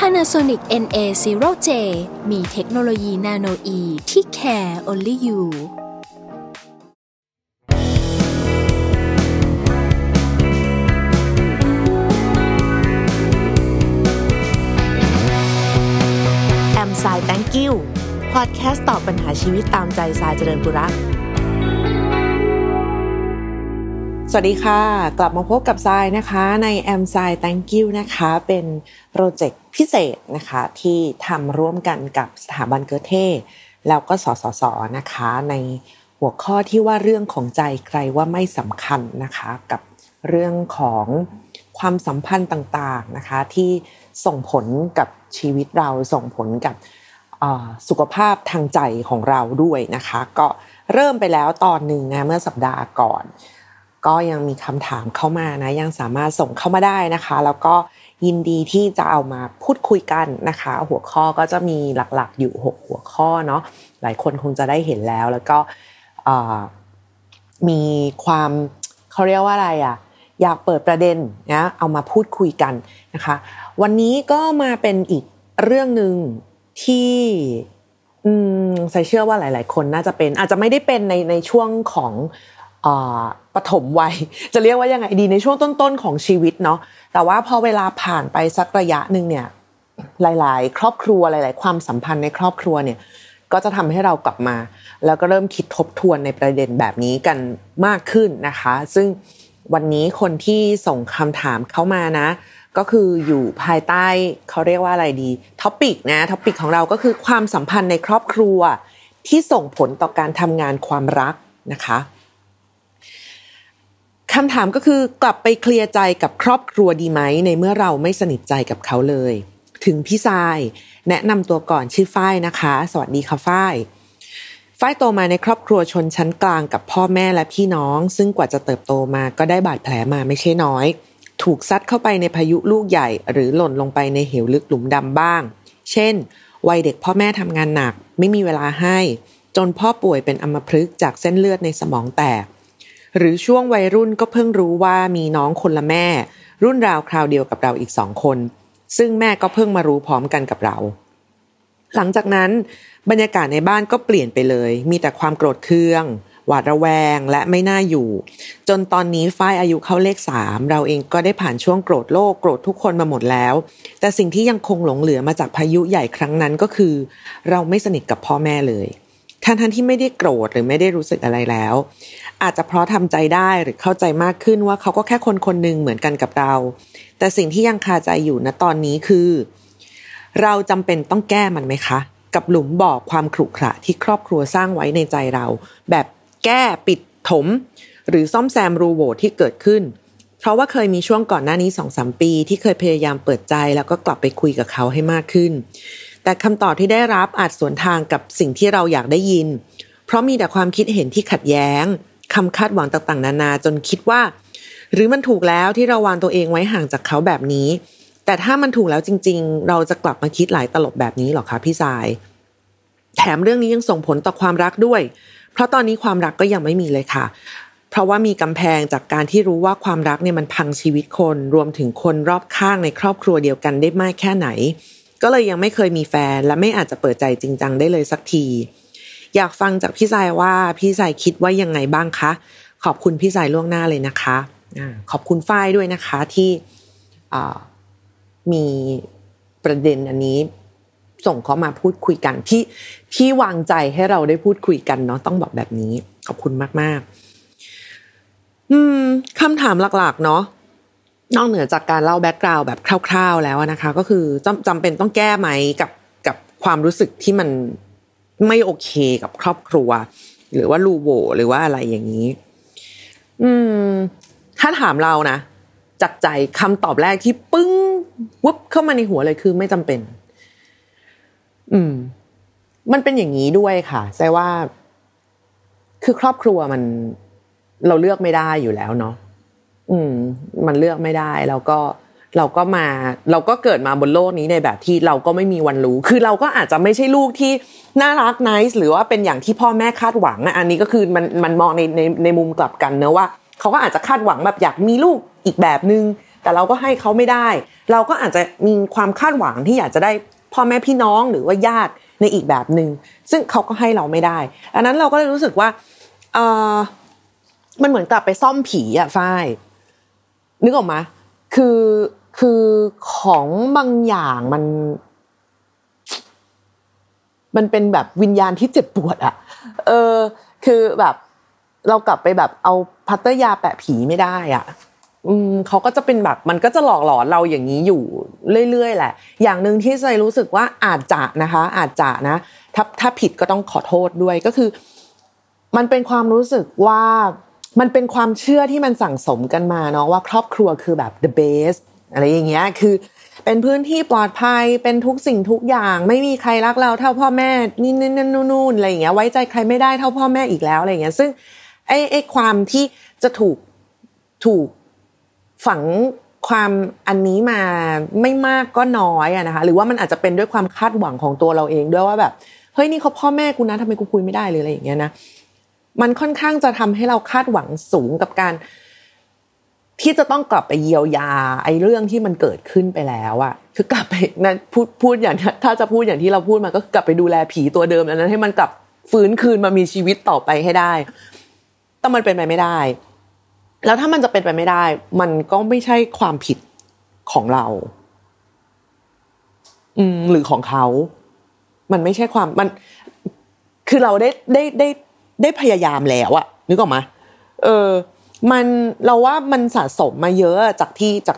Panasonic NA-0J มีเทคโนโลยี Nano E ที่ Care Only Youแอมสาย Thank you พอดแคสต์ตอบปัญหาชีวิตตามใจสายเจริญปุระสวัสดีค่ะกลับมาพบกับสายนะคะในแอมสาย Thank you นะคะเป็นโปรเจกต์พิเศษนะคะที่ทำร่วมกันกับสถาบันเกิร์เท่แล้วก็สสส.นะคะในหัวข้อที่ว่าเรื่องของใจใครว่าไม่สำคัญนะคะกับเรื่องของความสัมพันธ์ต่างๆนะคะที่ส่งผลกับชีวิตเราส่งผลกับสุขภาพทางใจของเราด้วยนะคะก็เริ่มไปแล้วตอนหนึ่งนะเมื่อสัปดาห์ก่อนก็ยังมีคำถามเข้ามานะยังสามารถส่งเข้ามาได้นะคะแล้วก็ยินดีที่จะเอามาพูดคุยกันนะคะหัวข้อก็จะมีหลักๆอยู่6หัวข้อเนาะหลายคนคงจะได้เห็นแล้วแล้วก็มีความเขาเรียกว่าอะไรอ่ะอยากเปิดประเด็นนะเอามาพูดคุยกันนะคะวันนี้ก็มาเป็นอีกเรื่องนึงที่ใส่เชื่อว่าหลายๆคนน่าจะเป็นอาจจะไม่ได้เป็นในช่วงของปฐมวัยจะเรียกว่ายังไงดีในช่วงต้นๆของชีวิตเนาะแต่ว่าพอเวลาผ่านไปสักระยะนึงเนี่ยหลายๆครอบครัวหลายๆความสัมพันธ์ในครอบครัวเนี่ยก็จะทำให้เรากลับมาแล้วก็เริ่มคิดทบทวนในประเด็นแบบนี้กันมากขึ้นนะคะซึ่งวันนี้คนที่ส่งคำถามเข้ามานะก็คืออยู่ภายใต้เขาเรียกว่าอะไรดีท็อปิกนะท็อปิกของเราก็คือความสัมพันธ์ในครอบครัวที่ส่งผลต่อการทำงานความรักนะคะคำถามก็คือกลับไปเคลียร์ใจกับครอบครัวดีไหมในเมื่อเราไม่สนิทใจกับเขาเลยถึงพี่ทรายแนะนำตัวก่อนชื่อฝ้ายนะคะสวัสดีค่ะฝ้ายโตมาในครอบครัวชนชั้นกลางกับพ่อแม่และพี่น้องซึ่งกว่าจะเติบโตมาก็ได้บาดแผลมาไม่ใช่น้อยถูกซัดเข้าไปในพายุลูกใหญ่หรือหล่นลงไปในเหวลึกหลุมดำบ้างเช่นวัยเด็กพ่อแม่ทำงานหนักไม่มีเวลาให้จนพ่อป่วยเป็นอัมพฤกษ์จากเส้นเลือดในสมองแตกหรือช่วงวัยรุ่นก็เพิ่งรู้ว่ามีน้องคนละแม่รุ่นราวคราวเดียวกับเราอีก2คนซึ่งแม่ก็เพิ่งมารู้พร้อมกันกับเราหลังจากนั้นบรรยากาศในบ้านก็เปลี่ยนไปเลยมีแต่ความโกรธเคืองหวาดระแวงและไม่น่าอยู่จนตอนนี้ฝ้ายอายุเข้าเลข3เราเองก็ได้ผ่านช่วงโกรธโลกโกรธทุกคนมาหมดแล้วแต่สิ่งที่ยังคงหลงเหลือมาจากพายุใหญ่ครั้งนั้นก็คือเราไม่สนิทกับพ่อแม่เลยทั้งที่ไม่ได้โกรธหรือไม่ได้รู้สึกอะไรแล้วอาจจะเพราะทำใจได้หรือเข้าใจมากขึ้นว่าเขาก็แค่คนคนนึงเหมือนกันกับเราแต่สิ่งที่ยังคาใจอยู่ณตอนนี้คือเราจำเป็นต้องแก้มันไหมคะกับหลุมบ่อความขรุขระที่ครอบครัวสร้างไว้ในใจเราแบบแก้ปิดถมหรือซ่อมแซมรูโหว่ที่เกิดขึ้นเพราะว่าเคยมีช่วงก่อนหน้านี้ 2-3 ปีที่เคยพยายามเปิดใจแล้วก็กลับไปคุยกับเขาให้มากขึ้นแต่คำตอบที่ได้รับอาจสวนทางกับสิ่งที่เราอยากได้ยินเพราะมีแต่ความคิดเห็นที่ขัดแย้งคำคาดหวังต่างๆนานาจนคิดว่าหรือมันถูกแล้วที่เราวางตัวเองไว้ห่างจากเขาแบบนี้แต่ถ้ามันถูกแล้วจริงๆเราจะกลับมาคิดหลายตลบแบบนี้หรอคะพี่สายแถมเรื่องนี้ยังส่งผลต่อความรักด้วยเพราะตอนนี้ความรักก็ยังไม่มีเลยค่ะเพราะว่ามีกำแพงจากการที่รู้ว่าความรักเนี่ยมันพังชีวิตคนรวมถึงคนรอบข้างในครอบครัวเดียวกันได้มากแค่ไหนก็เลยยังไม่เคยมีแฟนและไม่อาจจะเปิดใจจริงจังได้เลยสักทีอยากฟังจากพี่สายว่าพี่สายคิดว่ายังไงบ้างคะขอบคุณพี่สายล่วงหน้าเลยนะคะขอบคุณฝ้ายด้วยนะคะที่มีประเด็นอันนี้ส่งเข้ามาพูดคุยกันที่วางใจให้เราได้พูดคุยกันเนาะต้องบอกแบบนี้ขอบคุณมากๆคำถามหลักๆเนาะนอกเหนือจากการเล่าแบ็คกราวด์แบบคร่าวๆแล้วนะคะก็คือจำเป็นต้องแก้ไหมกับความรู้สึกที่มันไม่โอเคกับครอบครัวหรือว่ารูโหว่หรือว่าอะไรอย่างนี้ถ้าถามเรานะจากใจคำตอบแรกที่ปึ้งวุบเข้ามาในหัวเลยคือไม่จำเป็น มันเป็นอย่างนี้ด้วยค่ะแต่ว่าคือครอบครัวมันเราเลือกไม่ได้อยู่แล้วเนาะมันเลือกไม่ได้แล้วก็เราก็เกิดมาบนโลกนี้ในแบบที่เราก็ไม่มีวันรู้คือเราก็อาจจะไม่ใช่ลูกที่น่ารักniceหรือว่าเป็นอย่างที่พ่อแม่คาดหวังอันนี้ก็คือมันมองในมุมกลับกันนะว่าเขาก็อาจจะคาดหวังแบบอยากมีลูกอีกแบบนึงแต่เราก็ให้เขาไม่ได้เราก็อาจจะมีความคาดหวังที่อยากจะได้พ่อแม่พี่น้องหรือว่าญาติในอีกแบบนึงซึ่งเขาก็ให้เราไม่ได้อันนั้นเราก็เลยรู้สึกว่ามันเหมือนกลับไปซ่อมผีอะฝ้ายนึกออกมั้ยคือของบางอย่างมันเป็นแบบวิญญาณที่เจ็บปวดอ่ะคือแบบเรากลับไปแบบเอาพัตเตอร์ยาแปะผีไม่ได้อ่ะเขาก็จะเป็นแบบมันก็จะหลอกหลอนเราอย่างนี้อยู่เรื่อยๆแหละอย่างนึงที่ใจรู้สึกว่าอาจจะนะถ้าผิดก็ต้องขอโทษด้วยก็คือมันเป็นความรู้สึกว่ามันเป็นความเชื่อที่มันสั่งสมกันมาเนาะว่าครอบครัวคือแบบ the best อะไรอย่างเงี้ยคือเป็นพื้นที่ปลอดภัยเป็นทุกสิ่งทุกอย่างไม่มีใครรักเราเท่าพ่อแม่นี่นู่นอะไรอย่างเงี้ยไว้ใจใครไม่ได้เท่าพ่อแม่อีกแล้วอะไรอย่างเงี้ยซึ่งไอ้ความที่จะถูกฝังความอันนี้มาไม่มากก็น้อยอะนะคะหรือว่ามันอาจจะเป็นด้วยความคาดหวังของตัวเราเองด้วยว่าแบบเฮ้ยนี่เขาพ่อแม่กูนะทำไมกูคุยไม่ได้เลยอะไรอย่างเงี้ยนะมันค่อนข้างจะทำให้เราคาดหวังสูงกับการที่จะต้องกลับไปเยียวยาไอ้เรื่องที่มันเกิดขึ้นไปแล้วอ่ะคือกลับไปนั่นพูดอย่างถ้าจะพูดอย่างที่เราพูดมาก็กลับไปดูแลผีตัวเดิมนั้นให้มันกลับฟื้นคืนมามีชีวิตต่อไปให้ได้แต่มันเป็นไปไม่ได้แล้วถ้ามันจะเป็นไปไม่ได้มันก็ไม่ใช่ความผิดของเราหรือของเขามันไม่ใช่ความมันคือเราได้พยายามแล้วอะนึกออกมั้ยมันเราว่ามันสะสมมาเยอะจาก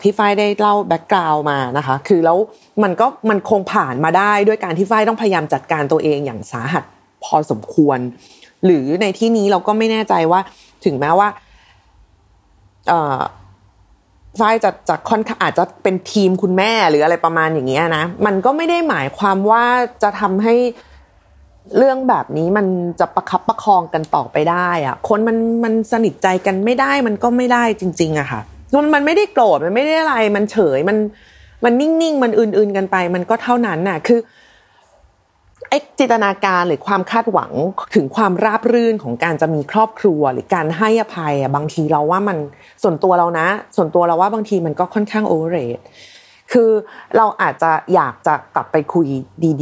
ที่ฝ้ายได้เล่าแบ็คกราวด์มานะคะคือแล้วมันคงผ่านมาได้ด้วยการที่ฝ้ายต้องพยายามจัดการตัวเองอย่างสาหัสพอสมควรหรือในที่นี้เราก็ไม่แน่ใจว่าถึงแม้ว่าฝ้ายจะค่อนข้างอาจจะเป็นทีมคุณแม่หรืออะไรประมาณอย่างเงี้ยนะมันก็ไม่ได้หมายความว่าจะทำให้เรื่องแบบนี้มันจะประคับประคองกันต่อไปได้อ่ะคนมันสนิทใจกันไม่ได้มันก็ไม่ได้จริงๆอะค่ะมันไม่ได้โกรธมันไม่ได้อะไรมันเฉยมันนิ่งๆมันอื่นๆกันไปมันก็เท่านั้นน่ะคือไอ้จินตนาการหรือความคาดหวังถึงความราบรื่นของการจะมีครอบครัวหรือการให้อภัยอ่ะบางทีเราว่ามันส่วนตัวเราว่าบางทีมันก็ค่อนข้างโอเวอร์เรทคือเราอาจจะอยากจะกลับไปคุย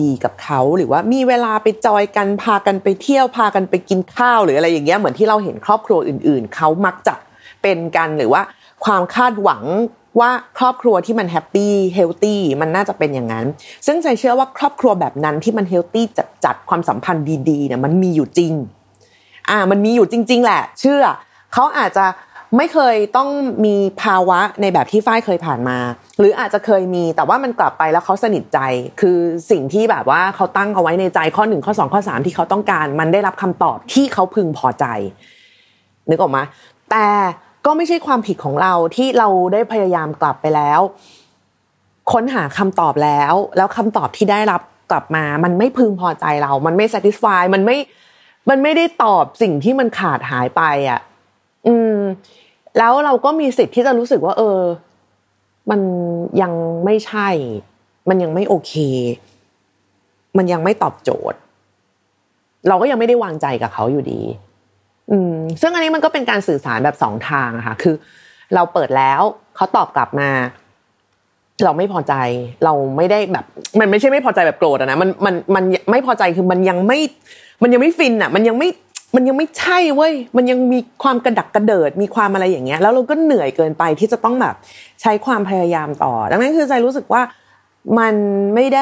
ดีๆกับเขาหรือว่ามีเวลาไปจอยกันพากันไปเที่ยวพากันไปกินข้าวหรืออะไรอย่างเงี้ยเหมือนที่เราเห็นครอบครัวอื่นๆเขามักจะเป็นกันหรือว่าความคาดหวังว่าครอบครัวที่มันแฮปปี้เฮลตี้มันน่าจะเป็นอย่างนั้นซึ่งใจเชื่อว่าครอบครัวแบบนั้นที่มันเฮลตี้จัดความสัมพันธ์ดีๆเนี่ยมันมีอยู่จริงมันมีอยู่จริงๆแหละเชื่อเขาอาจจะไม่เคยต้องมีภาวะในแบบที่ฝ้ายเคยผ่านมาหรืออาจจะเคยมีแต่ว่ามันกลับไปแล้วเขาสนิทใจคือสิ่งที่แบบว่าเขาตั้งเอาไว้ในใจข้อ1ข้อ2ข้อ3ที่เขาต้องการมันได้รับคำตอบที่เขาพึงพอใจนึกออกมั้ยแต่ก็ไม่ใช่ความผิดของเราที่เราได้พยายามกลับไปแล้วค้นหาคำตอบแล้วคำตอบที่ได้รับกลับมามันไม่พึงพอใจเรามันไม่ satisfy มันไม่ได้ตอบสิ่งที่มันขาดหายไปอ่ะแล้วเราก็มีสิทธิ์ที่จะรู้สึกว่ามันยังไม่ใช่มันยังไม่โอเคมันยังไม่ตอบโจทย์เราก็ยังไม่ได้วางใจกับเขาอยู่ดีซึ่งอันนี้มันก็เป็นการสื่อสารแบบสองทางอะค่ะคือเราเปิดแล้วเขาตอบกลับมาเราไม่พอใจเราไม่ได้แบบมันไม่ใช่ไม่พอใจแบบโกรธนะมันไม่พอใจคือมันยังไม่ฟินอะมันยังไม่ใช่เว้ยมันยังมีความกระดักกระเดิดมีความอะไรอย่างเงี้ยแล้วเราก็เหนื่อยเกินไปที่จะต้องแบบใช้ความพยายามต่อดังนั้นคือใจรู้สึกว่ามันไม่ไ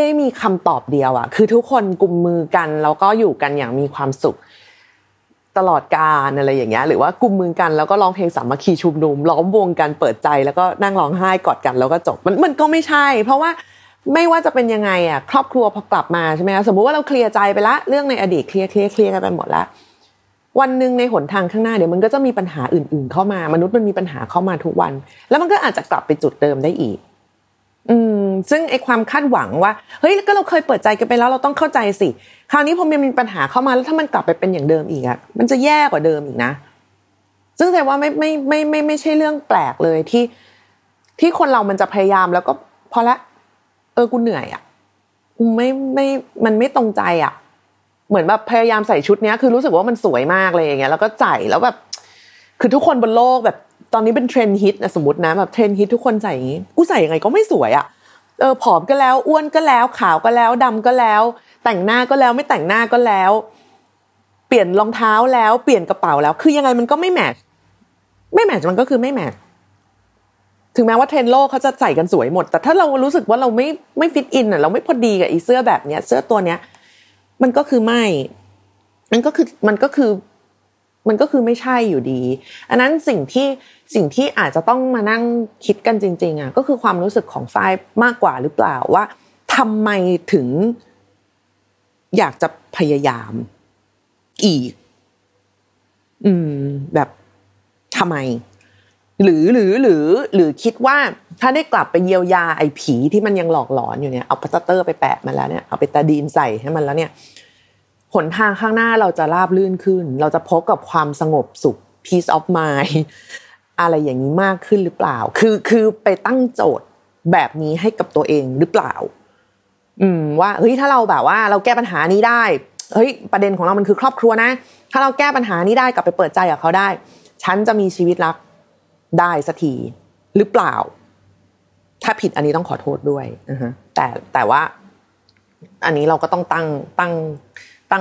ด้มีคำตอบเดียวอ่ะคือทุกคนกุมมือกันแล้วก็อยู่กันอย่างมีความสุขตลอดกาลอะไรอย่างเงี้ยหรือว่ากุมมือกันแล้วก็ร้องเพลงสามัคคีชุมนุมล้อมวงกันเปิดใจแล้วก็นั่งร้องไห้กอดกันแล้วก็จบมันก็ไม่ใช่เพราะว่าไม่ว่าจะเป็นยังไงอ่ะครอบครัวพอกลับมาใช่ไหมสมมติว่าเราเคลียร์ใจไปละเรื่องในอดีตเคลียร์กันไปหมดละวันนึงในหนทางข้างหน้าเดี๋ยวมันก็จะมีปัญหาอื่นๆเข้ามามนุษย์มันมีปัญหาเข้ามาทุกวันแล้วมันก็อาจจะกลับไปจุดเดิมได้อีก ซึ่งไอ้ความคาดหวังว่าเฮ้ยก็เราเคยเปิดใจกันไปแล้วเราต้องเข้าใจสิคราวนี้พอมันมีปัญหาเข้ามาแล้วถ้ามันกลับไปเป็นอย่างเดิมอีกอ่ะมันจะแย่กว่าเดิมอีกนะซึ่งแต่ว่าไม่ใช่เรื่องแปลกเลยที่คนเรามันจะพยายามแล้วก็พอละกูเหนื่อยอ่ะกูไม่มันไม่ตรงใจอ่ะเหมือนแบบพยายามใส่ชุดเนี้ยคือรู้สึกว่ามันสวยมากเลยอย่างเงี้ยแล้วก็ใส่แล้วแบบคือทุกคนบนโลกแบบตอนนี้เป็นเทรนด์ฮิตนะสมมุตินะแบบเทรนด์ฮิตทุกคนใส่อย่างงี้กูใส่ยังไงก็ไม่สวยอ่ะผอมก็แล้วอ้วนก็แล้วขาวก็แล้วดำก็แล้วแต่งหน้าก็แล้วไม่แต่งหน้าก็แล้วเปลี่ยนรองเท้าแล้วเปลี่ยนกระเป๋าแล้วคือยังไงมันก็ไม่แมทช์มันก็คือไม่แมทช์ถึงแม้ว่าเทรนด์โลกเขาจะใส่กันสวยหมดแต่ถ้าเรารู้สึกว่าเราไม่ฟิตอินน่ะเราไม่พอดีกับไอ้เสื้อแบบเนี้ยเสื้อตัวเนี้ยมันก็คือไม่มันก็คือไม่ใช่อยู่ดีอันนั้นสิ่งที่อาจจะต้องมานั่งคิดกันจริงๆอ่ะก็คือความรู้สึกของฝ้ายมากกว่าหรือเปล่าว่าทำไมถึงอยากจะพยายามอีกแบบทำไมหรือคิดว่าถ้าได้กลับไปเยียวยาไอ้ผีที่มันยังหลอกหลอนอยู่เนี่ยเอาพลาสเตอร์ไปแปะมันแล้วเนี่ยเอาไปตาดีนใส่ให้มันแล้วเนี่ยหนทางข้างหน้าเราจะราบรื่นขึ้นเราจะพบกับความสงบสุข peace of mind อะไรอย่างนี้มากขึ้นหรือเปล่าคือไปตั้งโจทย์แบบนี้ให้กับตัวเองหรือเปล่าว่าเฮ้ยถ้าเราแบบว่าเราแก้ปัญหานี้ได้เฮ้ยประเด็นของเรามันคือครอบครัวนะถ้าเราแก้ปัญหานี้ได้กลับไปเปิดใจกับเขาได้ฉันจะมีชีวิตรักได้สักทีหรือเปล่าถ้าผิดอันนี้ต้องขอโทษด้วยแต่ว่าอันนี้เราก็ต้องตั้ง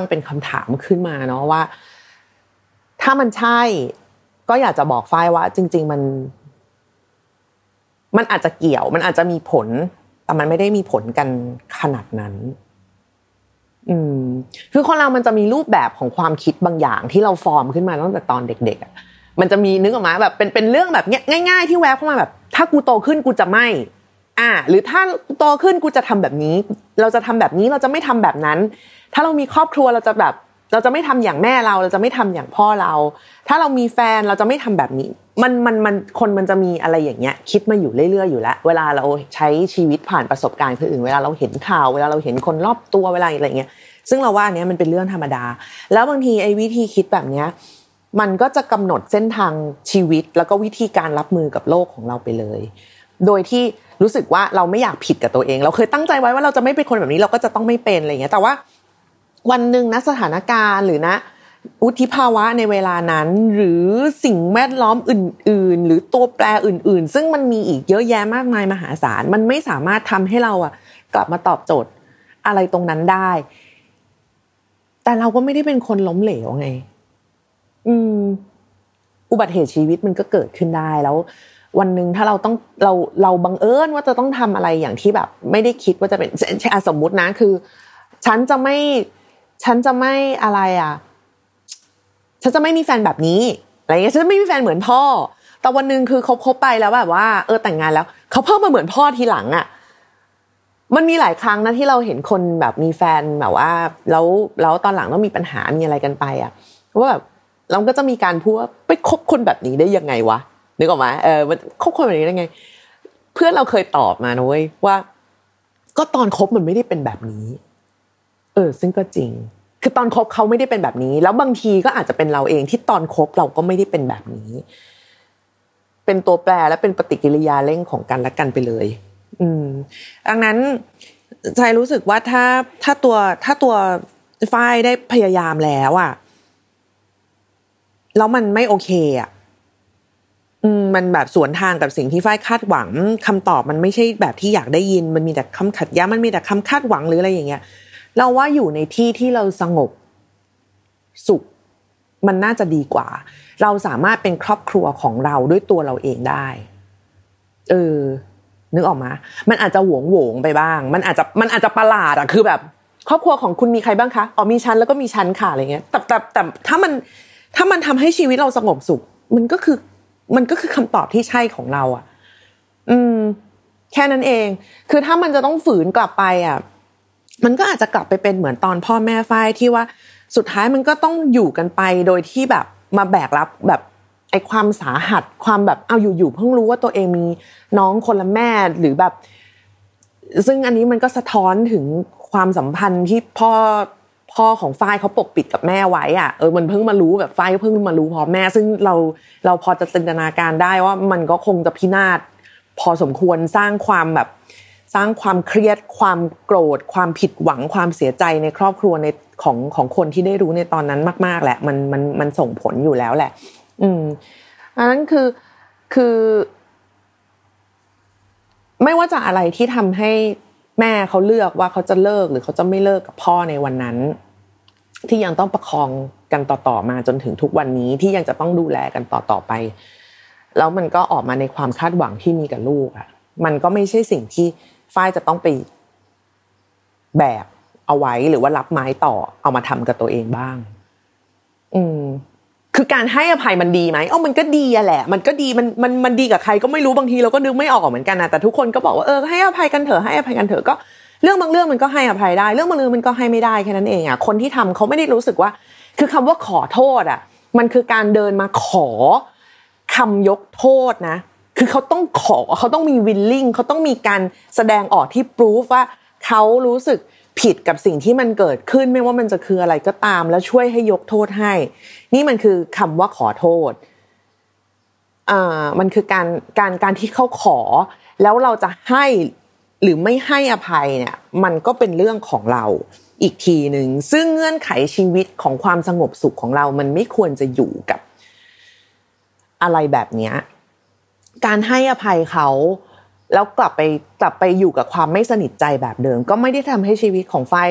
เป็นคำถามขึ้นมาเนาะว่าถ้ามันใช่ก็อยากจะบอกฝ้ายว่าจริงๆมันอาจจะเกี่ยวมันอาจจะมีผลแต่มันไม่ได้มีผลกันขนาดนั้นคือคนเรามันจะมีรูปแบบของความคิดบางอย่างที่เราฟอร์มขึ้นมาตั้งแต่ตอนเด็กๆมันจะมีนึกออกมาแบบเป็นเรื่องแบบง่ายๆที่แวบเข้ามาแบบถ้ากูโตขึ้นกูจะไม่หรือถ้าโตขึ้นกูจะทำแบบนี้เราจะทำแบบนี้เราจะไม่ทำแบบนั้นถ้าเรามีครอบครัวเราจะแบบเราจะไม่ทำอย่างแม่เราเราจะไม่ทำอย่างพ่อเราถ้าเรามีแฟนเราจะไม่ทำแบบนี้มันคนมันจะมีอะไรอย่างเงี้ยคิดมาอยู่เรื่อยๆอยู่แล้วเวลาเราใช้ชีวิตผ่านประสบการณ์คนอื่นเวลาเราเห็นข่าวเวลาเราเห็นคนรอบตัวเวลาอะไรอย่างเงี้ยซึ่งเราว่าอันเนี้ยมันเป็นเรื่องธรรมดาแล้วบางทีไอ้วิธีคิดแบบเนี้ยมันก็จะกำหนดเส้นทางชีวิตแล้วก็วิธีการรับมือกับโลกของเราไปเลยโดยที่รู้สึกว่าเราไม่อยากผิดกับตัวเองเราเคยตั้งใจไว้ว่าเราจะไม่เป็นคนแบบนี้เราก็จะต้องไม่เป็นอะไรอย่างเงี้ยแต่ว่าวันนึงนะสถานการณ์หรือนะวุฒิภาวะในเวลานั้นหรือสิ่งแวดล้อมอื่นๆหรือตัวแปรอื่นๆซึ่งมันมีอีกเยอะแยะมากมายมหาศาลมันไม่สามารถทำให้เราอะกลับมาตอบโจทย์อะไรตรงนั้นได้แต่เราก็ไม่ได้เป็นคนล้มเหลวไงอุบัติเหตุชีวิตมันก็เกิดขึ้นได้แล้ววันนึงถ้าเราต้องเราบังเอิญว่าจะต้องทำอะไรอย่างที่แบบไม่ได้คิดว่าจะเป็นสมมุตินะคือฉันจะไม่อะไรอ่ะฉันจะไม่มีแฟนแบบนี้อะไรเงี้ยฉันไม่มีแฟนเหมือนพ่อแต่วันนึงคือเขาคบไปแล้วแบบว่าแต่งงานแล้วเขาเพิ่มมาเหมือนพ่อทีหลังอ่ะมันมีหลายครั้งนะที่เราเห็นคนแบบมีแฟนแบบว่าแล้วตอนหลังต้องมีปัญหามีอะไรกันไปอ่ะว่าแบบเราก็จะมีการพูดว่าไปคบคนแบบนี้ได้ยังไงวะนึกออกไหมมันคบคนแบบนี้ได้ไงเพื่อนเราเคยตอบมานะเว้ยว่าก็ตอนคบมันไม่ได้เป็นแบบนี้ซึ่งก็จริงคือตอนคบเขาไม่ได้เป็นแบบนี้แล้วบางทีก็อาจจะเป็นเราเองที่ตอนคบเราก็ไม่ได้เป็นแบบนี้เป็นตัวแปรและเป็นปฏิกิริยาเร่งของกันและกันไปเลยดังนั้นใจรู้สึกว่าถ้าตัวฝ้ายได้พยายามแล้วอ่ะแล้วมันไม่โอเคอ่ะมันแบบสวนทางกับสิ่งที่ฝ้ายคาดหวังคำตอบมันไม่ใช่แบบที่อยากได้ยินมันมีแต่คำขัดแย้งมันมีแต่คำคาดหวังหรืออะไรอย่างเงี้ยเราว่าอยู่ในที่ที่เราสงบสุขมันน่าจะดีกว่าเราสามารถเป็นครอบครัวของเราด้วยตัวเราเองได้นึกออกมามันอาจจะหวงโหงไปบ้างมันอาจจะประหลาดอ่ะคือแบบครอบครัวของคุณมีใครบ้างคะมีฉันแล้วก็มีฉันค่ะอะไรเงี้ยแต่ถ้ามันทำให้ชีวิตเราสงบสุขมันก็คือคำตอบที่ใช่ของเราอ่ะแค่นั้นเองคือถ้ามันจะต้องฝืนกลับไปอ่ะมันก็อาจจะกลับไปเป็นเหมือนตอนพ่อแม่ฝ้ายที่ว่าสุดท้ายมันก็ต้องอยู่กันไปโดยที่แบบมาแบกรับแบบไอ้ความสาหัสความแบบเอาอยู่ๆเพิ่งรู้ว่าตัวเองมีน้องคนละแม่หรือแบบ ซึ่งอันนี้มันก็สะท้อนถึงความสัมพันธ์ที่พ่อของฝ้ายเขาปกปิดกับแม่ไว้อ่ะมันเพิ่งมารู้แบบฝ้ายเพิ่งมารู้พอแม่ซึ่งเราพอจะจินตนาการได้ว่ามันก็คงจะพินาศพอสมควรสร้างความเครียดความโกรธความผิดหวังความเสียใจในครอบครัวในของคนที่ได้รู้ในตอนนั้นมากๆแหละมันส่งผลอยู่แล้วแหละอันนั้นคือไม่ว่าจะอะไรที่ทำให้แม่เขาเลือกว่าเขาจะเลิกหรือเขาจะไม่เลิกกับพ่อในวันนั้นที่ยังต้องประคองกันต่อมาจนถึงทุกวันนี้ที่ยังจะต้องดูแลกันต่อไปแล้วมันก็ออกมาในความคาดหวังที่มีกับลูกอ่ะมันก็ไม่ใช่สิ่งที่ฝ้ายจะต้องไปแบกเอาไว้หรือว่ารับไม้ต่อเอามาทำกับตัวเองบ้างคือการให้อภัยมันดีไหมมันก็ดีอะแหละมันก็ดีมันดีกับใครก็ไม่รู้บางทีเราก็นึกไม่ออกเหมือนกันนะแต่ทุกคนก็บอกว่าให้อภัยกันเถอะให้อภัยกันเถอะก็เรื่องบางเรื่องมันก็ให้อภัยได้เรื่องบางเรื่องมันก็ให้ไม่ได้แค่นั้นเองอ่ะคนที่ทำเขาไม่ได้รู้สึกว่าคือคำว่าขอโทษอ่ะมันคือการเดินมาขอคำยกโทษนะคือเขาต้องขอเขาต้องมี willing เขาต้องมีการแสดงออกที่ proof ว่าเขารู้สึกผิดกับสิ่งที่มันเกิดขึ้นไม่ว่ามันจะคืออะไรก็ตามแล้วช่วยให้ยกโทษให้นี่มันคือคำว่าขอโทษมันคือการที่เขาขอแล้วเราจะให้หรือไม่ให้อภัยเนี่ยมันก็เป็นเรื่องของเราอีกทีนึงซึ่งเงื่อนไขชีวิตของความสงบสุขของเรามันไม่ควรจะอยู่กับอะไรแบบเนี้ยการให้อภัยเขาแล้วกลับไปอยู่กับความไม่สนิทใจแบบเดิมก็ไม่ได้ทำให้ชีวิตของฝ้าย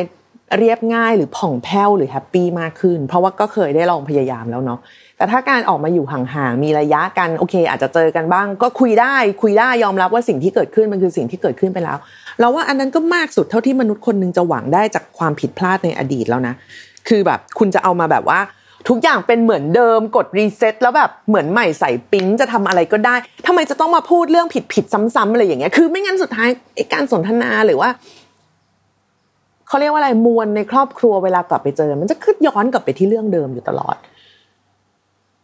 เรียบง่ายหรือผ่องแผ้วหรือแฮปปี้มากขึ้นเพราะว่าก็เคยได้ลองพยายามแล้วเนาะแต่ถ้าการออกมาอยู่ห่างๆมีระยะกันโอเคอาจจะเจอกันบ้างก็คุยได้ยอมรับว่าสิ่งที่เกิดขึ้นมันคือสิ่งที่เกิดขึ้นไปแล้วเราว่าอันนั้นก็มากสุดเท่าที่มนุษย์คนนึงจะหวังได้จากความผิดพลาดในอดีตแล้วนะคือแบบคุณจะเอามาแบบว่าทุกอย่างเป็นเหมือนเดิมกดรีเซ็ตแล้วแบบเหมือนใหม่ใส่ปิ๊งจะทำอะไรก็ได้ทำไมจะต้องมาพูดเรื่องผิดซ้ำๆอะไรอย่างเงี้ยคือไม่งั้นสุดท้ายการสนทนาหรือว่าเขาเรียกว่าอะไรมวลในครอบครัวเวลากลับไปเจอมันจะขึ้นย้อนกลับไปที่เรื่องเดิมอยู่ตลอด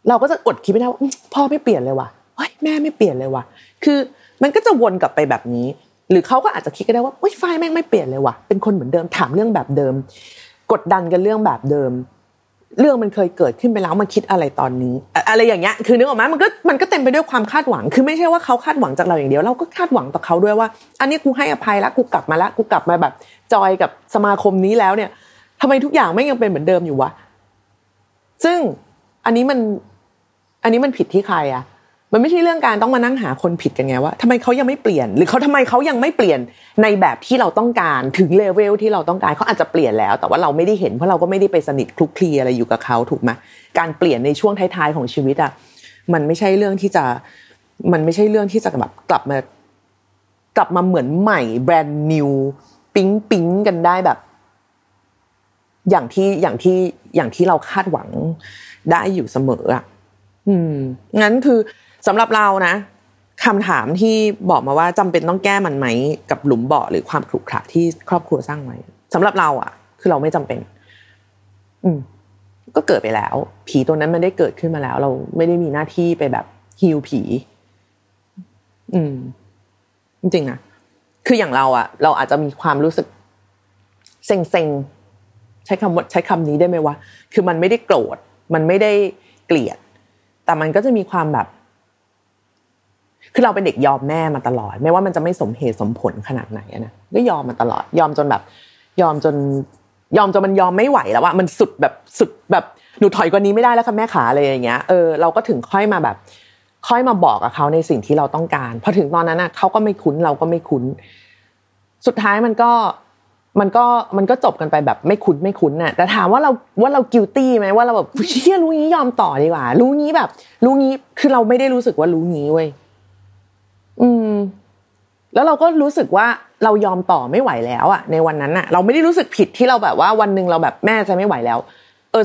เราก็จะอดคิดไม่ได้ว่าพ่อไม่เปลี่ยนเลยว่ะเฮ้ยแม่ไม่เปลี่ยนเลยว่ะคือมันก็จะวนกลับไปแบบนี้หรือเขาก็อาจจะคิดก็ได้ว่าโอ๊ยฝ่ายแม่งไม่เปลี่ยนเลยว่ะเป็นคนเหมือนเดิมถามเรื่องแบบเดิมกดดันกันเรื่องแบบเดิมเรื่องมันเคยเกิดขึ้นไปแล้วมาคิดอะไรตอนนี้อะไรอย่างเงี้ยคือนึกออกมั้ยมันก็เต็มไปด้วยความคาดหวังคือไม่ใช่ว่าเขาคาดหวังจากเราอย่างเดียวเราก็คาดหวังต่อเขาด้วยว่าอันนี้กูให้อภัยละกูกลับมาแบบจอยกับสมาคมนี้แล้วเนี่ยทำไมทุกอย่างไม่ยังเป็นเหมือนเดิมอยู่วะซึ่งอันนี้มันผิดที่ใครอ่ะมันไม่ใช่เรื่องการต้องมานั่งหาคนผิดกันไงว่าทำไมเขายังไม่เปลี่ยนหรือเขาทำไมเขายังไม่เปลี่ยนในแบบที่เราต้องการถึงเลเวลที่เราต้องการเขาอาจจะเปลี่ยนแล้วแต่ว่าเราไม่ได้เห็นเพราะเราก็ไม่ได้ไปสนิทคลุกคลีอะไรอยู่กับเขาถูกไหมการเปลี่ยนในช่วงท้ายๆของชีวิตอ่ะมันไม่ใช่เรื่องที่จะแบบกลับมาเหมือนใหม่แบรนด์นิวปิ๊งกันได้แบบอย่างที่เราคาดหวังได้อยู่เสมออ่ะงั้นคือสำหรับเรานะคำถามที่บอกมาว่าจำเป็นต้องแก้มันไหมกับหลุมบ่อหรือความขรุขระที่ครอบครัวสร้างไว้สำหรับเราอ่ะคือเราไม่จำเป็นก็เกิดไปแล้วผีตัวนั้นมันได้เกิดขึ้นมาแล้วเราไม่ได้มีหน้าที่ไปแบบฮีลผีจริงๆนะคืออย่างเราอ่ะเราอาจจะมีความรู้สึกเซ็งๆใช้คำนี้ได้ไหมวะคือมันไม่ได้โกรธมันไม่ได้เกลียดแต่มันก็จะมีความแบบคือเราเป็นเด็กยอมแม่มาตลอดไม่ว่ามันจะไม่สมเหตุสมผลขนาดไหนนะก็ยอมมาตลอดยอมจนมันยอมไม่ไหวแล้วว่ามันสุดแบบหนูถอยกว่านี้ไม่ได้แล้วค่ะแม่ขาอะไรอย่างเงี้ยเราก็ถึงค่อยมาแบบค่อยมาบอกกับเขาในสิ่งที่เราต้องการพอถึงตอนนั้นน่ะเขาก็ไม่คุ้นเราก็ไม่คุ้นสุดท้ายมันก็จบกันไปแบบไม่คุ้นน่ะแต่ถามว่าเรา guilty มั้ยว่าเราแบบเหี้ยรู้งี้ยอมต่อดีกว่ารู้งี้คือเราไม่ได้รู้สึกว่ารู้งี้เว้ยแล้วเราก็รู้สึกว่าเรายอมต่อไม่ไหวแล้วอ่ะในวันนั้นน่ะเราไม่ได้รู้สึกผิดที่เราแบบว่าวันนึงเราแบบแม่จะไม่ไหวแล้ว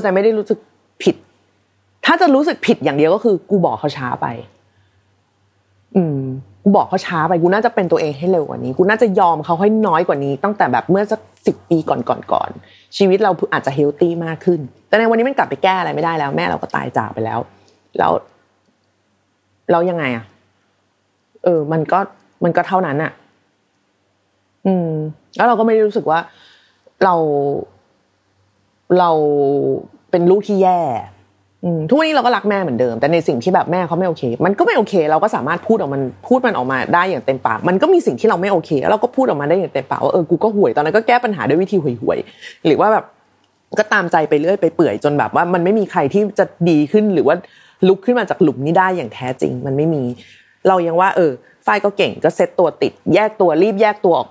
จะไม่ได้รู้สึกผิดถ้าจะรู้สึกผิดอย่างเดียวก็คือกูบอกเขาช้าไปกูบอกเขาช้าไปกูน่าจะเป็นตัวเองให้เร็วกว่านี้กูน่าจะยอมเขาให้น้อยกว่านี้ตั้งแต่แบบเมื่อสัก10ปีก่อนชีวิตเราอาจจะเฮลตี้มากขึ้นแต่ในวันนี้มันกลับไปแก้อะไรไม่ได้แล้วแม่เราก็ตายจากไปแล้วแล้วยังไงอ่ะมันก็เท่านั้นอ่ะ แล้วเราก็ไม่ได้รู้สึกว่าเราเป็นลูกที่แย่ทุกวันนี้เราก็รักแม่เหมือนเดิมแต่ในสิ่งที่แบบแม่เขาไม่โอเคมันก็ไม่โอเคเราก็สามารถพูดมันออกมาได้อย่างเต็มปากมันก็มีสิ่งที่เราไม่โอเคแล้วเราก็พูดออกมาได้อย่างเต็มปากว่ากูก็ห่วยตอนนั้นก็แก้ปัญหาด้วยวิธีห่วยๆหรือว่าแบบก็ตามใจไปเรื่อยไปเปื่อยจนแบบว่ามันไม่มีใครที่จะดีขึ้นหรือว่าลุกขึ้นมาจากหลุมนี้ได้อย่างแท้จริงมันไม่มีเรายังว่าฝ้ายก็เก่งก็เซตตัวติดแยกตัวรีบแยกตัวออก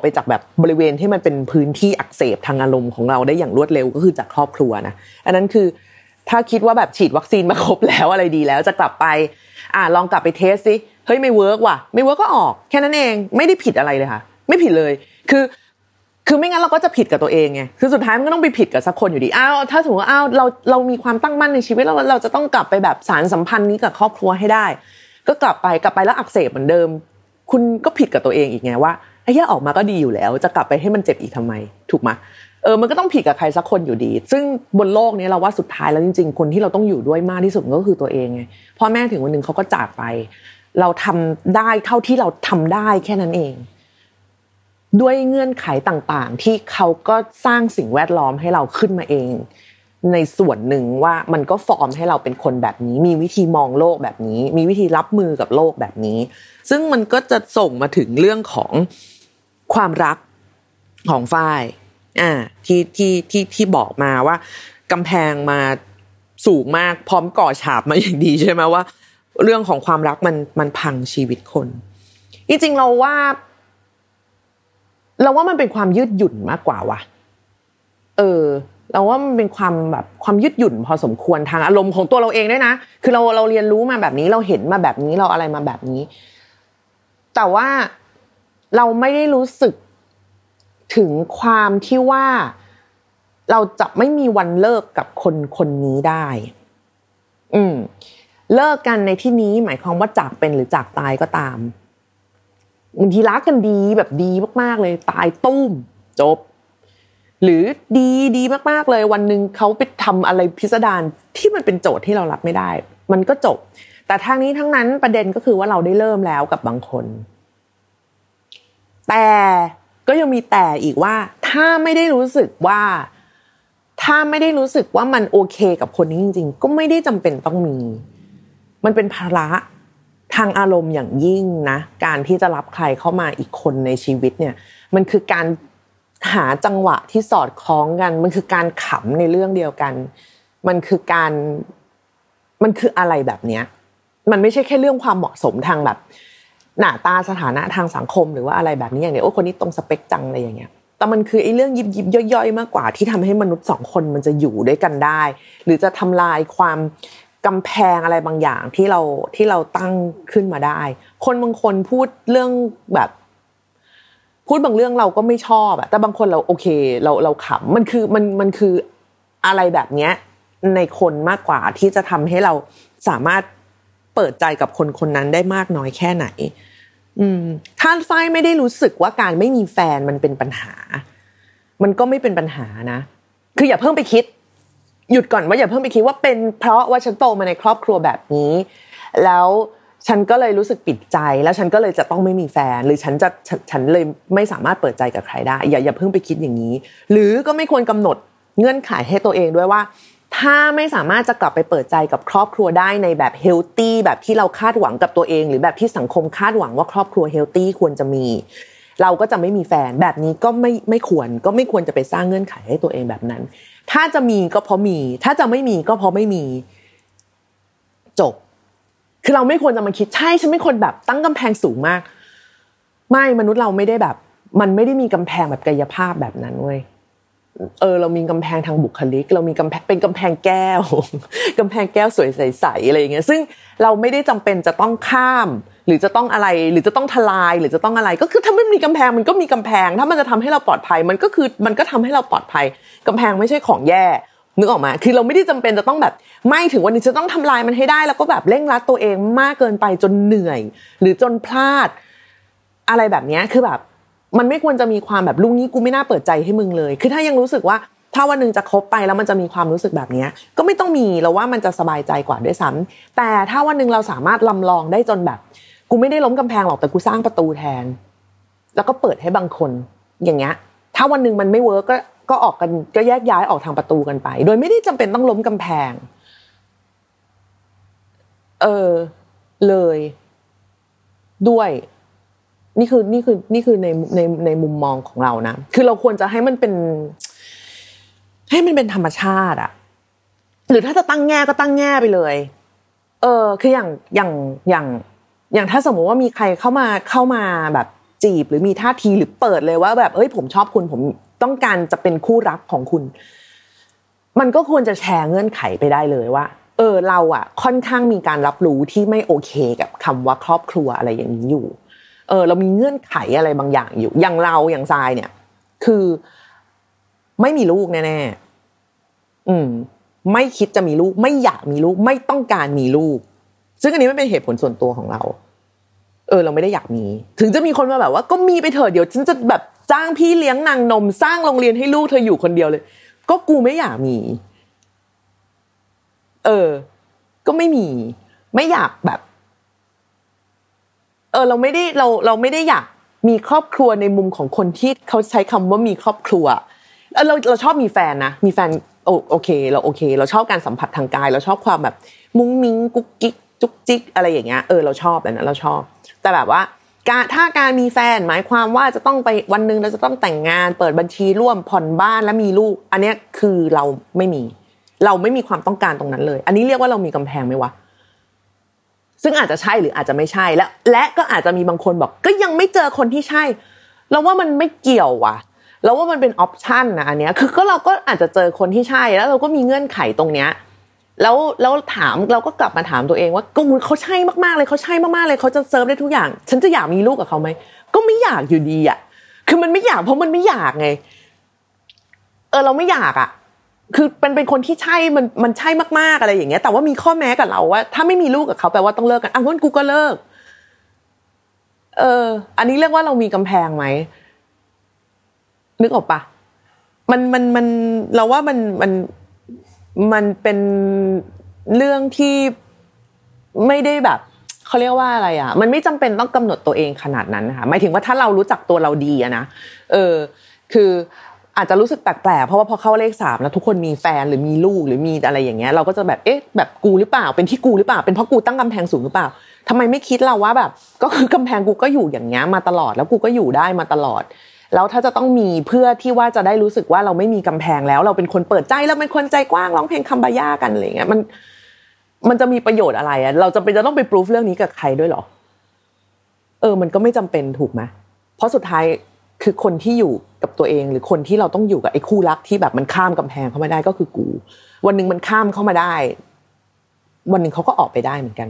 ไปจากแบบบริเวณที่มันเป็นพื้นที่อักเสบทางอารมณ์ของเราได้อย่างรวดเร็วก็คือจากครอบครัวนะอันนั้นคือถ้าคิดว่าแบบฉีดวัคซีนมาครบแล้วอะไรดีแล้วจะกลับไปลองกลับไปเทสสิเฮ้ยไม่เวิร์กว่ะไม่เวิร์กก็ออกแค่นั้นเองไม่ได้ผิดอะไรเลยค่ะไม่ผิดเลยคือไม่งั้นเราก็จะผิดกับตัวเองไงคือสุดท้ายมันก็ต้องไปผิดกับสักคนอยู่ดีถ้าสมมติเรามีความตั้งมั่นในชีวิตแล้วเราจะต้องกลับไปแบบสารสัมพันธ์นี้กับครอบครัวให้ได้ก็กลับไปแล้วอักเสบเหมือนเดิมคุณก็ผิดกับตัวเองอีกไงว่าไอ้เหี้ยออกมาก็ดีอยู่แล้วจะกลับไปให้มันเจ็บอีกทำไมถูกมั้ยมันก็ต้องผิดกับใครสักคนอยู่ดีซึ่งบนโลกนี้เราว่าสุดท้ายแล้วจริงๆคนที่เราต้องอยู่ด้วยมากที่สุดก็คือตัวเองไงพ่อแม่ถึงวันนึงเขาก็จากไปเราทำได้เท่าที่เราทำได้แค่นั้นเองด้วยเงื่อนไขต่างๆที่เขาก็สร้างสิ่งแวดล้อมให้เราขึ้นมาเองในส่วนหนึ่งว่ามันก็ฟอร์มให้เราเป็นคนแบบนี้มีวิธีมองโลกแบบนี้มีวิธีรับมือกับโลกแบบนี้ซึ่งมันก็จะส่งมาถึงเรื่องของความรักของฝ้ายที่บอกมาว่ากำแพงมาสูงมากพร้อมก่อฉาบมาอย่างดีใช่ไหมว่าเรื่องของความรักมันพังชีวิตคนจริงๆเราว่ามันเป็นความยืดหยุ่นมากกว่าว่ะเราว่ามันเป็นความแบบความยืดหยุ่นพอสมควรทางอารมณ์ของตัวเราเองด้วยนะคือเราเรียนรู้มาแบบนี้เราเห็นมาแบบนี้เราอะไรมาแบบนี้แต่ว่าเราไม่ได้รู้สึกถึงความที่ว่าเราจะไม่มีวันเลิกกับคนคนนี้ได้เลิกกันในที่นี้หมายความว่าจากเป็นหรือจากตายก็ตามบางทีรักกันดีแบบดีมากๆเลยตายตุ้มจบหรือดีมากๆเลยวันนึงเขาไปทำอะไรพิสดารที่มันเป็นโจทย์ที่เรารับไม่ได้มันก็จบแต่ทั้งนี้ทั้งนั้นประเด็นก็คือว่าเราได้เริ่มแล้วกับบางคนแต่ก็ยังมีแต่อีกว่าถ้าไม่ได้รู้สึกว่ามันโอเคกับคนนี้จริงๆก็ไม่ได้จำเป็นต้องมีมันเป็นภาระทางอารมณ์อย่างยิ่งนะการที่จะรับใครเข้ามาอีกคนในชีวิตเนี่ยมันคือการหาจังหวะที่สอดคล้องกันมันคือการขำในเรื่องเดียวกันมันคืออะไรแบบเนี้ยมันไม่ใช่แค่เรื่องความเหมาะสมทางแบบหน้าตาสถานะทางสังคมหรือว่าอะไรแบบนี้อย่างเดียวโอ้คนนี้ตรงสเปคจังอะไรอย่างเงี้ยแต่มันคือไอ้เรื่องยิบๆย่อยๆมากกว่าที่ทำให้มนุษย์สองคนมันจะอยู่ด้วยกันได้หรือจะทำลายความกำแพงอะไรบางอย่างที่เราตั้งขึ้นมาได้คนบางคนพูดบางเรื่องเราก็ไม่ชอบแต่บางคนเราโอเคเราขำมันคืออะไรแบบเนี้ยในคนมากกว่าที่จะทำให้เราสามารถเปิดใจกับคนคนนั้นได้มากน้อยแค่ไหนถ้าฝ้ายไม่ได้รู้สึกว่าการไม่มีแฟนมันเป็นปัญหามันก็ไม่เป็นปัญหานะคืออย่าเพิ่งไปคิดหยุดก่อนว่าอย่าเพิ่งไปคิดว่าเป็นเพราะว่าฉันโตมาในครอบครัวแบบนี้แล้วฉันก็เลยรู้สึกปิดใจแล้วฉันก็เลยจะต้องไม่มีแฟนหรือฉันเลยไม่สามารถเปิดใจกับใครได้อย่าเพิ่งไปคิดอย่างนี้หรือก็ไม่ควรกำหนดเงื่อนไขให้ตัวเองด้วยว่าถ้าไม่สามารถจะกลับไปเปิดใจกับครอบครัวได้ในแบบเฮลตี้แบบที่เราคาดหวังกับตัวเองหรือแบบที่สังคมคาดหวังว่าครอบครัวเฮลตี้ควรจะมีเราก็จะไม่มีแฟนแบบนี้ก็ไม่ควรจะไปสร้างเงื่อนไขให้ตัวเองแบบนั้นถ้าจะมีก็เพราะมีถ้าจะไม่มีก็เพราะไม่มีจบคือเราไม่ควรจะมาคิดใช่ฉันไม่ควรแบบตั้งกำแพงสูงมากไม่มนุษย์เราไม่ได้แบบมันไม่ได้มีกำแพงแบบกายภาพแบบนั้นเว้ยเรามีกำแพงทางบุคลิกเรามีกำแพงเป็นกำแพงแก้ว กำแพงแก้วสวยใสๆอะไรอย่างเงี้ยซึ่งเราไม่ได้จำเป็นจะต้องข้ามหรือจะต้องอะไรหรือจะต้องทลายหรือจะต้องอะไรก็คือถ้ามันมีกำแพงมันก็มีกำแพงถ้ามันจะทำให้เราปลอดภัยมันก็ทำให้เราปลอดภัยกำแพงไม่ใช่ของแย่นึกออกมาคือเราไม่ได้จำเป็นจะต้องแบบไม่ถึงวันนี้จะต้องทำลายมันให้ได้แล้วก็แบบเร่งรัดตัวเองมากเกินไปจนเหนื่อยหรือจนพลาดอะไรแบบนี้คือแบบมันไม่ควรจะมีความแบบลุงนี้กูไม่น่าเปิดใจให้มึงเลยคือถ้ายังรู้สึกว่าถ้าวันนึงจะคบไปแล้วมันจะมีความรู้สึกแบบนี้ก็ไม่ต้องมีเราว่ามันจะสบายใจกว่าด้วยซ้ำแต่ถ้าวันนึงเราสามารถลำลองได้จนแบบกูไม่ได้ล้มกำแพงหรอกแต่กูสร้างประตูแทน แล้วก็เปิดให้บางคนอย่างเงี้ยถ้าวันนึงมันไม่เวิร์คก็ออกกันก็แยกย้ายออกทางประตูกันไปโดยไม่ได้จำเป็นต้องล้มกำแพงเลยด้วยนี่คือในมุมมองของเรานะคือเราควรจะให้มันเป็นธรรมชาติอะหรือถ้าจะตั้งแง่ก็ตั้งแง่ไปเลยคืออย่างถ้าสมมติว่ามีใครเข้ามาแบบจีบหรือมีท่าทีหรือเปิดเลยว่าแบบเอ้ยผมชอบคุณผมต้องการจะเป็นคู่รักของคุณมันก็ควรจะแชร์เงื่อนไขไปได้เลยว่าเราอ่ะค่อนข้างมีการรับรู้ที่ไม่โอเคกับคำว่าครอบครัวอะไรอย่างนี้อยู่เรามีเงื่อนไขอะไรบางอย่างอยู่อย่างเราอย่างทรายเนี่ยคือไม่มีลูกแน่ๆไม่คิดจะมีลูกไม่อยากมีลูกไม่ต้องการมีลูกซึ่งอันนี้ไม่เป็นเหตุผลส่วนตัวของเราเราไม่ได้อยากมีถึงจะมีคนมาแบบว่าก็มีไปเถอะเดี๋ยวฉันจะแบบจ้างพี่เลี้ยงนางนมสร้างโรงเรียนให้ลูกเธออยู่คนเดียวเลยก็กูไม่อยากมีก็ไม่มีไม่อยากแบบเราไม่ได้อยากมีครอบครัวในมุมของคนที่เขาใช้คำว่ามีครอบครัวเราชอบมีแฟนนะมีแฟนโอเคเราชอบการสัมผัสทางกายเราชอบความแบบมุ้งมิ้งกุ๊กกิ๊กจุ๊กจิ๊กอะไรอย่างเงี้ยเราชอบแบบนั้นเราชอบแต่แบบว่าถ้าการมีแฟนหมายความว่าจะต้องไปวันนึงเราจะต้องแต่งงานเปิดบัญชีร่วมผ่อนบ้านและมีลูกอันเนี้ยคือเราไม่มีความต้องการตรงนั้นเลยอันนี้เรียกว่าเรามีกำแพงไหมวะซึ่งอาจจะใช่หรืออาจจะไม่ใช่และก็อาจจะมีบางคนบอกก็ยังไม่เจอคนที่ใช่เราว่ามันไม่เกี่ยวว่ะเราว่ามันเป็นออปชั่นนะอันเนี้ยคือก็เราก็อาจจะเจอคนที่ใช่แล้วเราก็มีเงื่อนไขตรงเนี้ยแล้วถามเราก็กลับมาถามตัวเองว่าก็เขาใช่มากๆเลยเขาใช่มากๆเลยเขาจะเซิร์ฟได้ทุกอย่างฉันจะอยากมีลูกกับเขาไหมก็ไม่อยากอยู่ดีอ่ะคือมันไม่อยากเพราะมันไม่อยากไงเราไม่อยากอ่ะคือเป็นคนที่ใช่มันใช่มากๆอะไรอย่างเงี้ยแต่ว่ามีข้อแม้กับเราว่าถ้าไม่มีลูกกับเขาแปลว่าต้องเลิกกันงั้นกูก็เลิกอันนี้เรียกว่าเรามีกำแพงไหมนึกออกปะมันเราว่ามันเป็นเรื่องที่ไม่ได้แบบเขาเรียกว่าอะไรอ่ะมันไม่จำเป็นต้องกำหนดตัวเองขนาดนั้นนะคะหมายถึงว่าถ้าเรารู้จักตัวเราดีอะนะคืออาจจะรู้สึกแปลกๆเพราะว่าพอเข้าเลข3แล้วทุกคนมีแฟนหรือมีลูกหรือมีอะไรอย่างเงี้ยเราก็จะแบบเอ๊ะแบบกูหรือเปล่าเป็นที่กูหรือเปล่าเป็นเพราะกูตั้งกำแพงสูงหรือเปล่าทำไมไม่คิดเราว่าแบบก็คือกำแพงกูก็อยู่อย่างเงี้ยมาตลอดแล้วกูก็อยู่ได้มาตลอดแล้วถ้าจะต้องมีเพื่อที่ว่าจะได้รู้สึกว่าเราไม่มีกำแพงแล้วเราเป็นคนเปิดใจเราเป็นคนใจกว้างร้องเพลงคัมบาย่ากันอะไรเงี้ยมันจะมีประโยชน์อะไรอ่ะเราจะต้องไปพิสูจน์เรื่องนี้กับใครด้วยหรอมันก็ไม่จำเป็นถูกไหมเพราะสุดท้ายคือคนที่อยู่กับตัวเองหรือคนที่เราต้องอยู่กับไอ้คู่รักที่แบบมันข้ามกำแพงเข้ามาได้ก็คือกูวันนึงมันข้ามเข้ามาได้วันนึงเขาก็ออกไปได้เหมือนกัน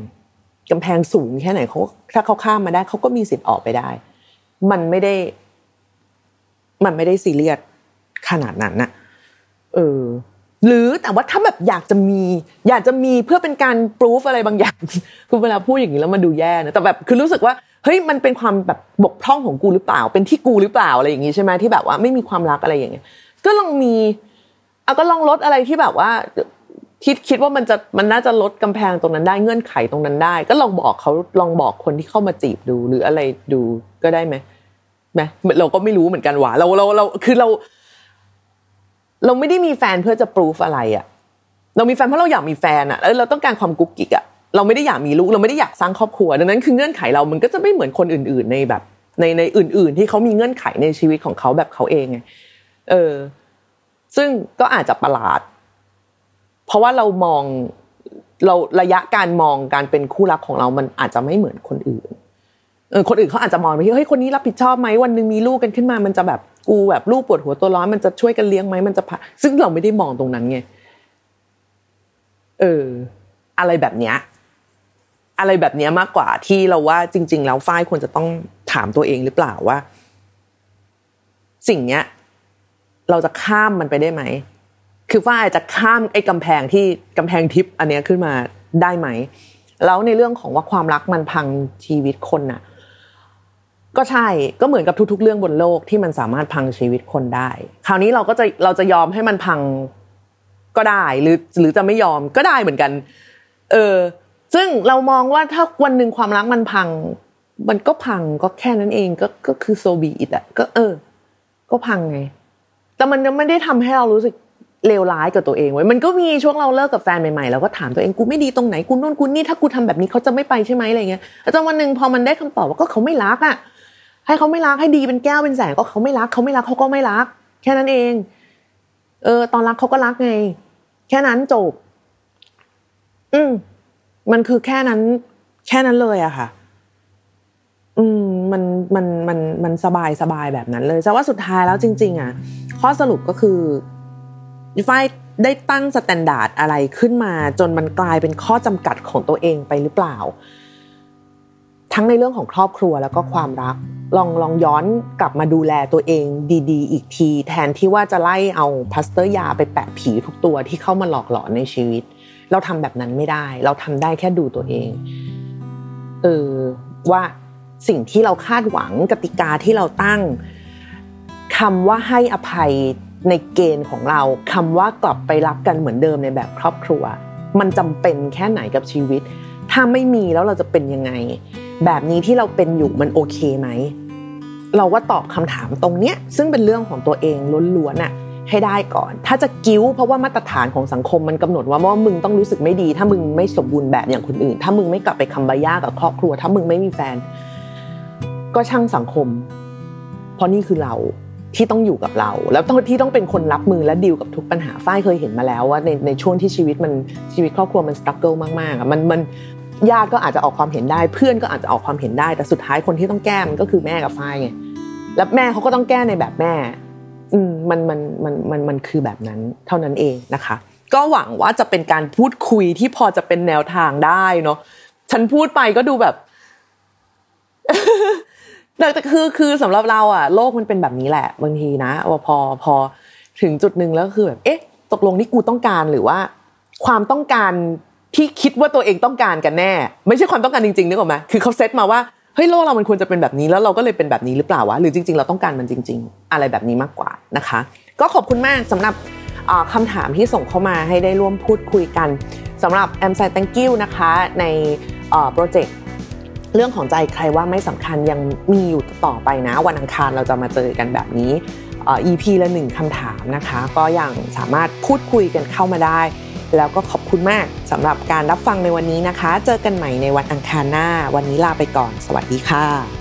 กำแพงสูงแค่ไหนเขาถ้าเขาข้ามมาได้เขาก็มีสิทธิ์ออกไปได้มันไม่ได้ซีเรียสขนาดนั้นน่ะหรือแต่ว่าถ้าแบบอยากจะมีเพื่อเป็นการพิสูจน์อะไรบางอย่างคือเวลาพูดอย่างนี้แล้วมันดูแย่นะแต่แบบคือรู้สึกว่าเฮ้ยมันเป็นความแบบบกพร่องของกูหรือเปล่าเป็นที่กูหรือเปล่าอะไรอย่างงี้ใช่ไหมที่แบบว่าไม่มีความรักอะไรอย่างเงี้ยก็ลองมีก็ลองลดอะไรที่แบบว่าคิดว่ามันน่าจะลดกำแพงตรงนั้นได้เงื่อนไขตรงนั้นได้ก็ลองบอกเขาลองบอกคนที่เข้ามาจีบดูหรืออะไรดูก็ได้ไหมเราก็ไม่รู้เหมือนกันว่าเราคือเราไม่ได้มีแฟนเพื่อจะพิสูจน์อะไรอ่ะเรามีแฟนเพราะเราอยากมีแฟนอ่ะแล้วเราต้องการความกุ๊กกิ๊กอ่ะเราไม่ได้อยากมีลูกเราไม่ได้อยากสร้างครอบครัวดังนั้นคือเงื่อนไขเรามันก็จะไม่เหมือนคนอื่นๆในแบบในอื่นๆที่เขามีเงื่อนไขในชีวิตของเขาแบบเขาเองไงซึ่งก็อาจจะประหลาดเพราะว่าเรามองเราระยะการมองการเป็นคู่รักของเรามันอาจจะไม่เหมือนคนอื่นคนอื่นเขาอาจจะมองไปที่เฮ้ยคนนี้รับผิดชอบไหมวันนึงมีลูกกันขึ้นมามันจะแบบกูแบบลูกปวดหัวตัวร้อนมันจะช่วยกันเลี้ยงไหมมันจะซึ่งเราไม่ได้มองตรงนั้นไงอะไรแบบเนี้ยมากกว่าที่เราว่าจริงๆแล้วฝ้ายควรจะต้องถามตัวเองหรือเปล่าว่าสิ่งเนี้ยเราจะข้ามมันไปได้ไหมคือฝ้ายจะข้ามไอ้กำแพงที่กำแพงทิพย์อันเนี้ยขึ้นมาได้ไหมแล้วในเรื่องของว่าความรักมันพังชีวิตคนน่ะก็ใช่ก็เหมือนกับทุกๆเรื่องบนโลกที่มันสามารถพังชีวิตคนได้คราวนี้เราจะยอมให้มันพังก็ได้หรือจะไม่ยอมก็ได้เหมือนกันซึ่งเรามองว่าถ้าวันนึงความรักมันพัง มันก็พังก็แค่นั้นเองก็คือโซบีอิดอ่ะก็ก็พังไงแต่มันไม่ได้ทำให้เรารู้สึกเลวร้ายกับตัวเองไว้มันก็มีช่วงเราเลิกกับแฟนใหม่ๆแล้วก็ถามตัวเองกูไม่ดีตรงไหนกูนู่นกูนี่ถ้ากูทำแบบนี้เขาจะไม่ไปใช่ไหมอะไรเงี้ยแต่วันหนึ่งพอมันได้คำตอบว่าก็เขาไม่รักอ่ะให้เขาไม่รักให้ดีเป็นแก้วเป็นแสงก็เขาไม่รักเขาก็ไม่รักแค่นั้นเองตอนรักเขาก็รักไงแค่นั้นจบมันคือแค่นั้นเลยอะค่ะมันสบายแบบนั้นเลยแต่ว่าสุดท้ายแล้วจริงๆอะข้อสรุปก็คือฝ้ายได้ตั้งสแตนดาร์ดอะไรขึ้นมาจนมันกลายเป็นข้อจำกัดของตัวเองไปหรือเปล่าทั้งในเรื่องของครอบครัวแล้วก็ความรักลองย้อนกลับมาดูแลตัวเองดีๆอีกทีแทนที่ว่าจะไล่เอาพลาสเตอร์ยาไปแปะผีทุกตัวที่เข้ามาหลอกหลอนในชีวิตเราทำแบบนั้นไม่ได้เราทำได้แค่ดูตัวเองว่าสิ่งที่เราคาดหวังกติกาที่เราตั้งคำว่าให้อภัยในเกณฑ์ของเราคำว่ากลับไปรักกันเหมือนเดิมในแบบครอบครัวมันจำเป็นแค่ไหนกับชีวิตถ้าไม่มีแล้วเราจะเป็นยังไงแบบนี้ที่เราเป็นอยู่มันโอเคไหมเราว่าตอบคำถามตรงเนี้ยซึ่งเป็นเรื่องของตัวเองล้วนๆอะให้ได้ก่อนถ้าจะกิ้วเพราะว่ามาตรฐานของสังคมมันกำหนดว่ามึงต้องรู้สึกไม่ดีถ้ามึงไม่สมบูรณ์แบบอย่างคนอื่นถ้ามึงไม่กลับไปคำบาย่ากับครอบครัวถ้ามึงไม่มีแฟนก็ช่างสังคมเพราะนี่คือเราที่ต้องอยู่กับเราแล้วที่ต้องเป็นคนรับมือและดีลกับทุกปัญหาฝ้ายเคยเห็นมาแล้วว่าในช่วงที่ชีวิตครอบครัวมันสตรักเกิลมากๆอ่ะมันญาติก็อาจจะออกความเห็นได้เพื่อนก็อาจจะออกความเห็นได้แต่สุดท้ายคนที่ต้องแก้มันก็คือแม่กับฝ้ายไงแล้วแม่เขาก็ต้องแก้ในแบบแม่มันคือแบบนั้นเท่านั้นเองนะคะก็หวังว่าจะเป็นการพูดคุยที่พอจะเป็นแนวทางได้เนาะฉันพูดไปก็ดูแบบ แต่คือสำหรับเราอ่ะโลกมันเป็นแบบนี้แหละบางทีนะว่าพอถึงจุดนึงแล้วก็คือแบบเอ๊ะตกลงนี่กูต้องการหรือว่าความต้องการที่คิดว่าตัวเองต้องการกันแน่ไม่ใช่ความต้องการจริงๆนึกออกไหมคือเขาเซตมาว่าเฮ้ยโลกเรามันควรจะเป็นแบบนี้แล้วเราก็เลยเป็นแบบนี้หรือเปล่าวะหรือจริงๆเราต้องการมันจริงๆอะไรแบบนี้มากกว่านะคะก็ขอบคุณมากสำหรับคำถามที่ส่งเข้ามาให้ได้ร่วมพูดคุยกันสำหรับแอมไซต์ thank you นะคะในโปรเจกต์เรื่องของใจใครว่าไม่สำคัญยังมีอยู่ต่อไปนะวันอังคารเราจะมาเจอกันแบบนี้EP ละ1คำถามนะคะก็ยังสามารถพูดคุยกันเข้ามาได้แล้วก็ขอบคุณมากสำหรับการรับฟังในวันนี้นะคะเจอกันใหม่ในวันอังคารหน้าวันนี้ลาไปก่อนสวัสดีค่ะ